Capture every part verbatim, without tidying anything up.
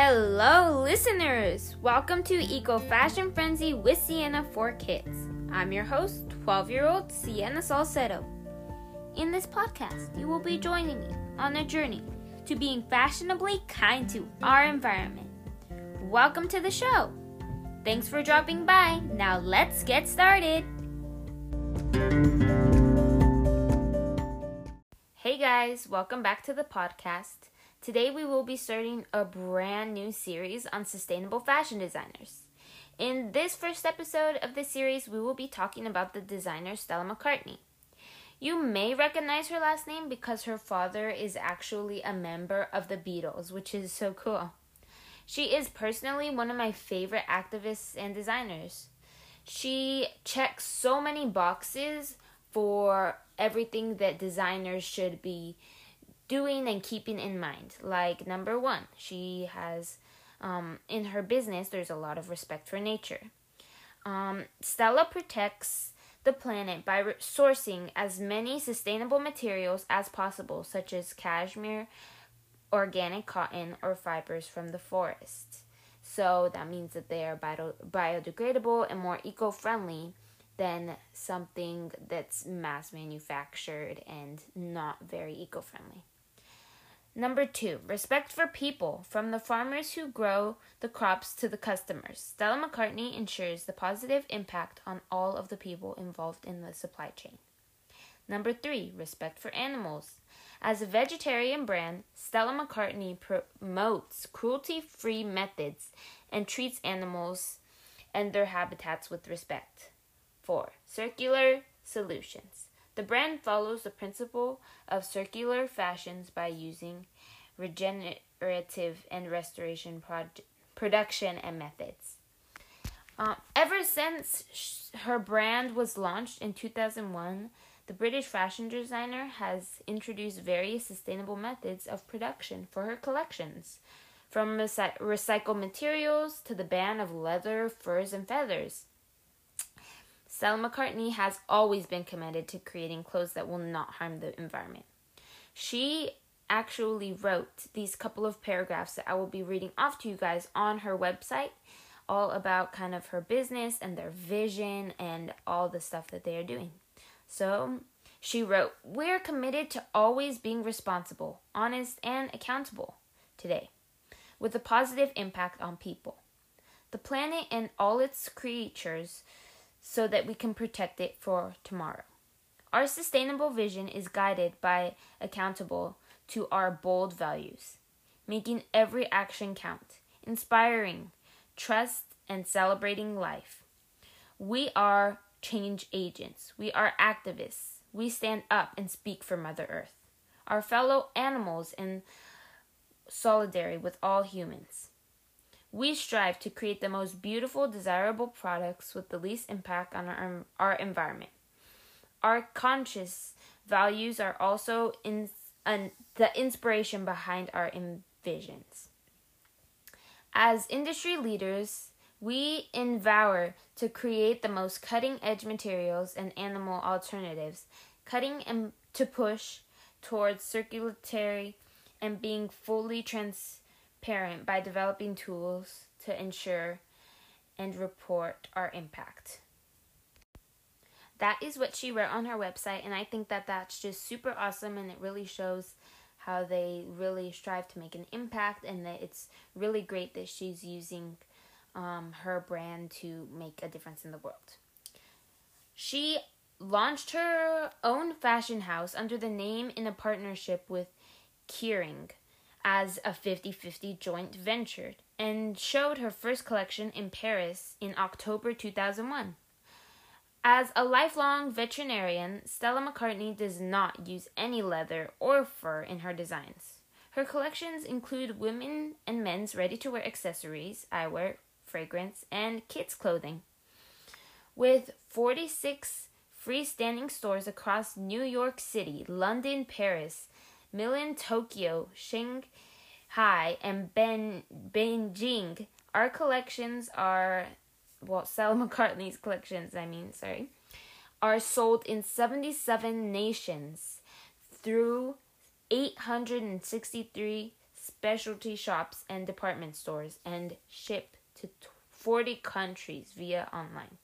Hello listeners! Welcome to Eco Fashion Frenzy with Sienna for Kids. I'm your host, twelve-year-old Sienna Salcedo. In this podcast, you will be joining me on a journey to being fashionably kind to our environment. Welcome to the show! Thanks for dropping by. Now let's get started! Hey guys, welcome back to the podcast. Today we will be starting a brand new series on sustainable fashion designers. In this first episode of the series, we will be talking about the designer Stella McCartney. You may recognize her last name because her father is actually a member of the Beatles, which is so cool. She is personally one of my favorite activists and designers. She checks so many boxes for everything that designers should be doing and keeping in mind. Like number one, she has um, in her business there's a lot of respect for nature. Um, Stella protects the planet by re- sourcing as many sustainable materials as possible, such as cashmere, organic cotton, or fibers from the forest. So that means that they are bio- biodegradable and more eco-friendly than something that's mass manufactured and not very eco-friendly. Number two, respect for people, from the farmers who grow the crops to the customers. Stella McCartney ensures the positive impact on all of the people involved in the supply chain. Number three, respect for animals. As a vegetarian brand, Stella McCartney promotes cruelty-free methods and treats animals and their habitats with respect. Four, circular solutions. The brand follows the principle of circular fashions by using regenerative and restoration prod- production and methods. Uh, ever since sh- her brand was launched in two thousand one, the British fashion designer has introduced various sustainable methods of production for her collections, from recy- recycled materials to the ban of leather, furs, and feathers. Stella McCartney has always been committed to creating clothes that will not harm the environment. She actually wrote these couple of paragraphs that I will be reading off to you guys on her website, all about kind of her business and their vision and all the stuff that they are doing. So she wrote, "We're committed to always being responsible, honest, and accountable today, with a positive impact on people, the planet, and all its creatures, so that we can protect it for tomorrow. Our sustainable vision is guided by accountable to our bold values, making every action count, inspiring trust, and celebrating life. We are change agents. We are activists. We stand up and speak for Mother Earth, our fellow animals, and solidarity with all humans. We strive to create the most beautiful, desirable products with the least impact on our, our environment. Our conscious values are also in, an, the inspiration behind our visions. As industry leaders, we endeavor to create the most cutting-edge materials and animal alternatives, cutting and to push towards circularity and being fully trans." parent by developing tools to ensure and report our impact." That is what she wrote on her website, and I think that that's just super awesome, and it really shows how they really strive to make an impact, and that it's really great that she's using um, her brand to make a difference in the world. She launched her own fashion house under the name in a partnership with Kering, as a fifty-fifty joint venture, and showed her first collection in Paris in October two thousand one. As a lifelong veterinarian, Stella McCartney does not use any leather or fur in her designs. Her collections include women and men's ready-to-wear accessories, eyewear, fragrance, and kids' clothing. With forty-six freestanding stores across New York City, London, Paris, Milan, Tokyo, Shanghai, and ben- Beijing. Our collections are, well, Stella McCartney's collections, I mean, sorry, are sold in seventy-seven nations through eight hundred sixty-three specialty shops and department stores, and ship to forty countries via online.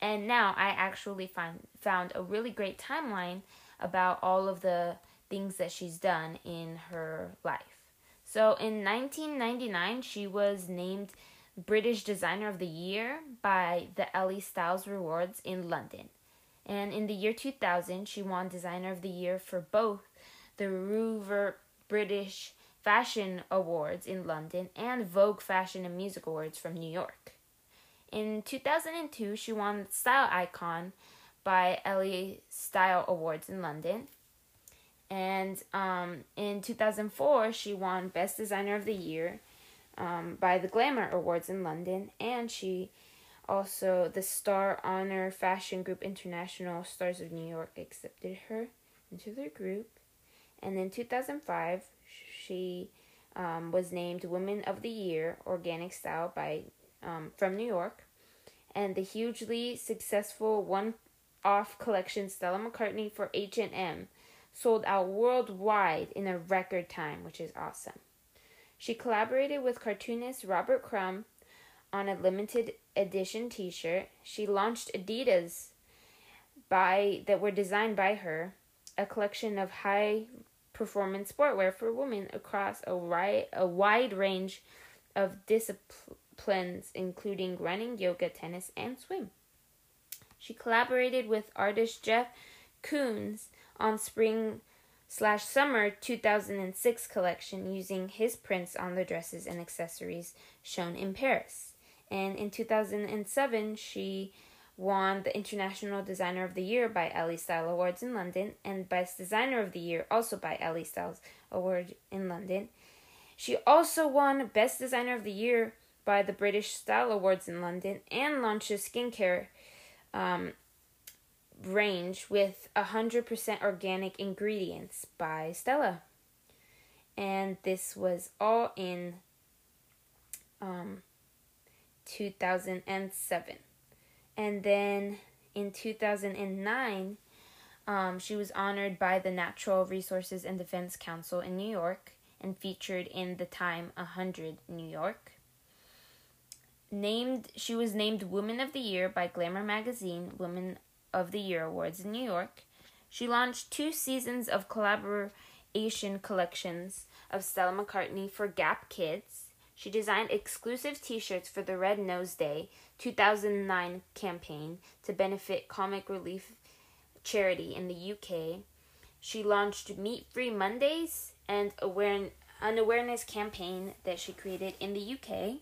And now I actually find, found a really great timeline about all of the things that she's done in her life. So in nineteen ninety-nine, she was named British Designer of the Year by the Elle Style Awards in London. And in the year two thousand, she won Designer of the Year for both the River British Fashion Awards in London and Vogue Fashion and Music Awards from New York. In two thousand two, she won Style Icon by Elle Style Awards in London. And um, in two thousand four, she won Best Designer of the Year um, by the Glamour Awards in London. And she also, the Star Honor Fashion Group International Stars of New York accepted her into their group. And in two thousand five, she um, was named Women of the Year, Organic Style, by um, from New York. And the hugely successful one-off collection Stella McCartney for H and M sold out worldwide in a record time, which is awesome. She collaborated with cartoonist Robert Crumb on a limited edition t-shirt. She launched Adidas by that were designed by her, a collection of high-performance sportwear for women across a wide, a wide range of disciplines, including running, yoga, tennis, and swim. She collaborated with artist Jeff Koons on spring slash summer two thousand six collection using his prints on the dresses and accessories shown in Paris. And in two thousand seven, she won the International Designer of the Year by Elle Style Awards in London and Best Designer of the Year also by Elle Style Award in London. She also won Best Designer of the Year by the British Style Awards in London and launched a skincare um, range with one hundred percent organic ingredients by Stella. And this was all in um, two thousand seven. And then in two thousand nine, um, she was honored by the Natural Resources and Defense Council in New York and featured in the Time one hundred New York. Named, she was named Woman of the Year by Glamour Magazine, Women of the Year Awards in New York. She launched two seasons of collaboration collections of Stella McCartney for Gap Kids. She designed exclusive t-shirts for the Red Nose Day two thousand nine campaign to benefit Comic Relief charity in the U K. She launched Meat Free Mondays and an awareness campaign that she created in the U K.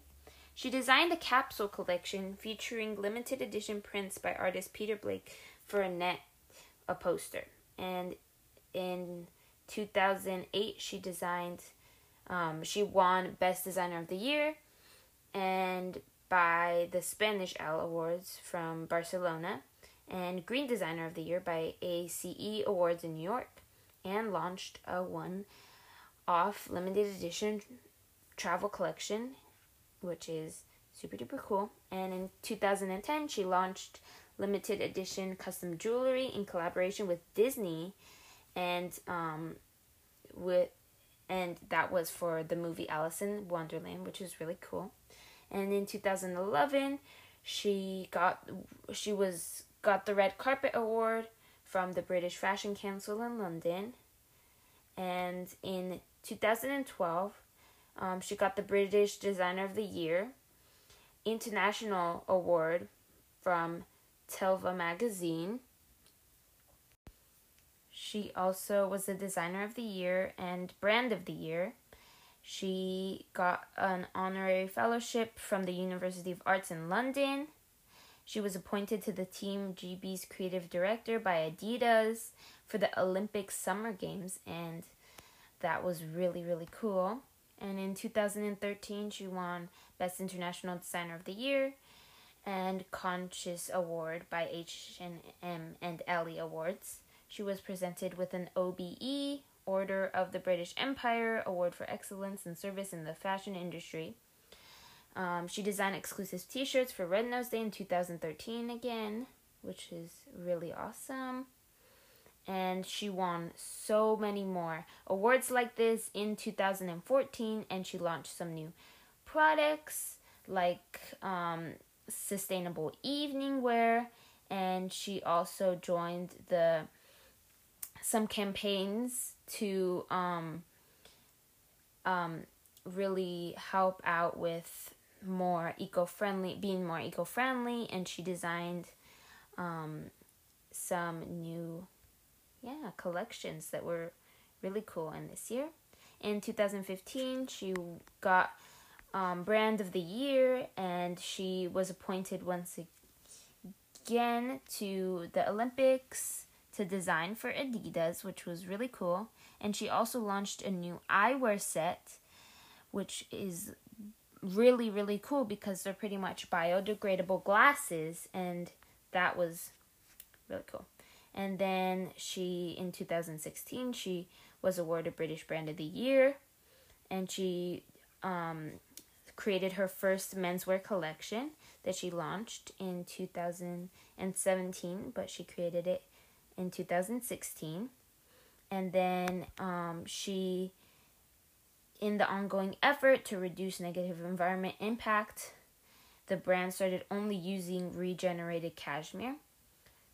She designed a capsule collection featuring limited edition prints by artist Peter Blake for a net a poster. And in two thousand eight, she designed... Um, she won Best Designer of the Year and by the Spanish Owl Awards from Barcelona and Green Designer of the Year by ACE Awards in New York, and launched a one-off limited edition travel collection, which is super duper cool. And in two thousand ten, she launched limited edition custom jewelry in collaboration with Disney and um, with And that was for the movie Alice in Wonderland, which is really cool. And in two thousand eleven, she got she was got the Red Carpet Award from the British Fashion Council in London. And in two thousand twelve, um, she got the British Designer of the Year International Award from Telva Magazine. She also was the Designer of the Year and Brand of the Year. She got an honorary fellowship from the University of Arts in London. She was appointed to the Team G B's Creative Director by Adidas for the Olympic Summer Games, and that was really, really cool. And in two thousand thirteen, she won Best International Designer of the Year and Conscious Award by H and M and Elle Awards. She was presented with an O B E, Order of the British Empire, Award for Excellence and Service in the Fashion Industry. Um, she designed exclusive t-shirts for Red Nose Day in two thousand thirteen again, which is really awesome. and she won so many more awards like this in two thousand fourteen, and she launched some new products like um, sustainable evening wear, and she also joined the some campaigns to um, um, really help out with more eco-friendly, being more eco-friendly, and she designed um, some new yeah collections that were really cool. And this year in two thousand fifteen she got um, brand of the year, and she was appointed once again to the Olympics to design for Adidas, which was really cool. And she also launched a new eyewear set, which is really, really cool because they're pretty much biodegradable glasses, and that was really cool. And then she, in two thousand sixteen, she was awarded British Brand of the Year, and she um, created her first menswear collection that she launched in two thousand seventeen, but she created it in two thousand sixteen. And then um, she... in the ongoing effort to reduce negative environment impact, the brand started only using regenerated cashmere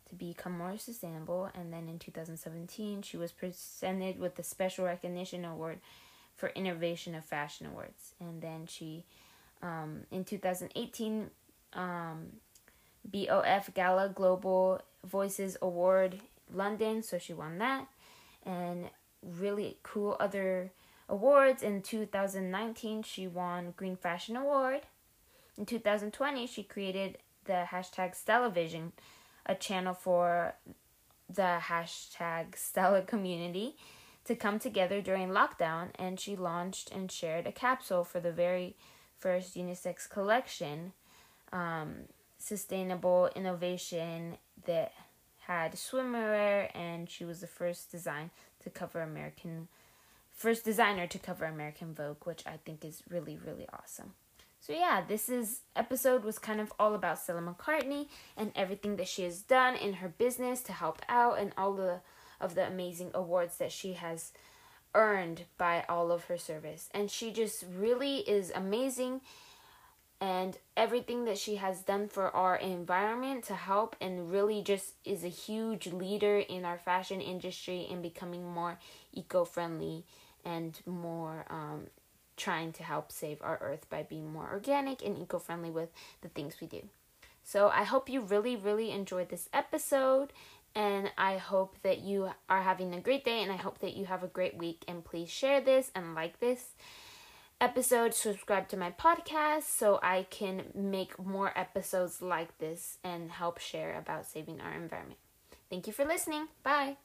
to become more sustainable. And then in two thousand seventeen, she was presented with the Special Recognition Award for Innovation of Fashion Awards. And then she, um, in two thousand eighteen, um, B O F Gala Global Voices Award London, so she won that. And really cool other awards. In two thousand nineteen, she won Green Fashion Award. In two thousand twenty, she created the hashtag Stellavision, a channel for the hashtag Stella community to come together during lockdown, and she launched and shared a capsule for the very first unisex collection, um, Sustainable Innovation, that had swimwear, and she was the first design to cover American First designer to cover American Vogue, which I think is really, really awesome. So yeah, this is episode was kind of all about Stella McCartney and everything that she has done in her business to help out, and all the, of the amazing awards that she has earned by all of her service. And she just really is amazing, and everything that she has done for our environment to help, and really just is a huge leader in our fashion industry in becoming more eco-friendly and more um, trying to help save our earth by being more organic and eco-friendly with the things we do. So I hope you really, really enjoyed this episode, and I hope that you are having a great day, and I hope that you have a great week. And please share this and like this episode, subscribe to my podcast so I can make more episodes like this and help share about saving our environment. Thank you for listening. Bye.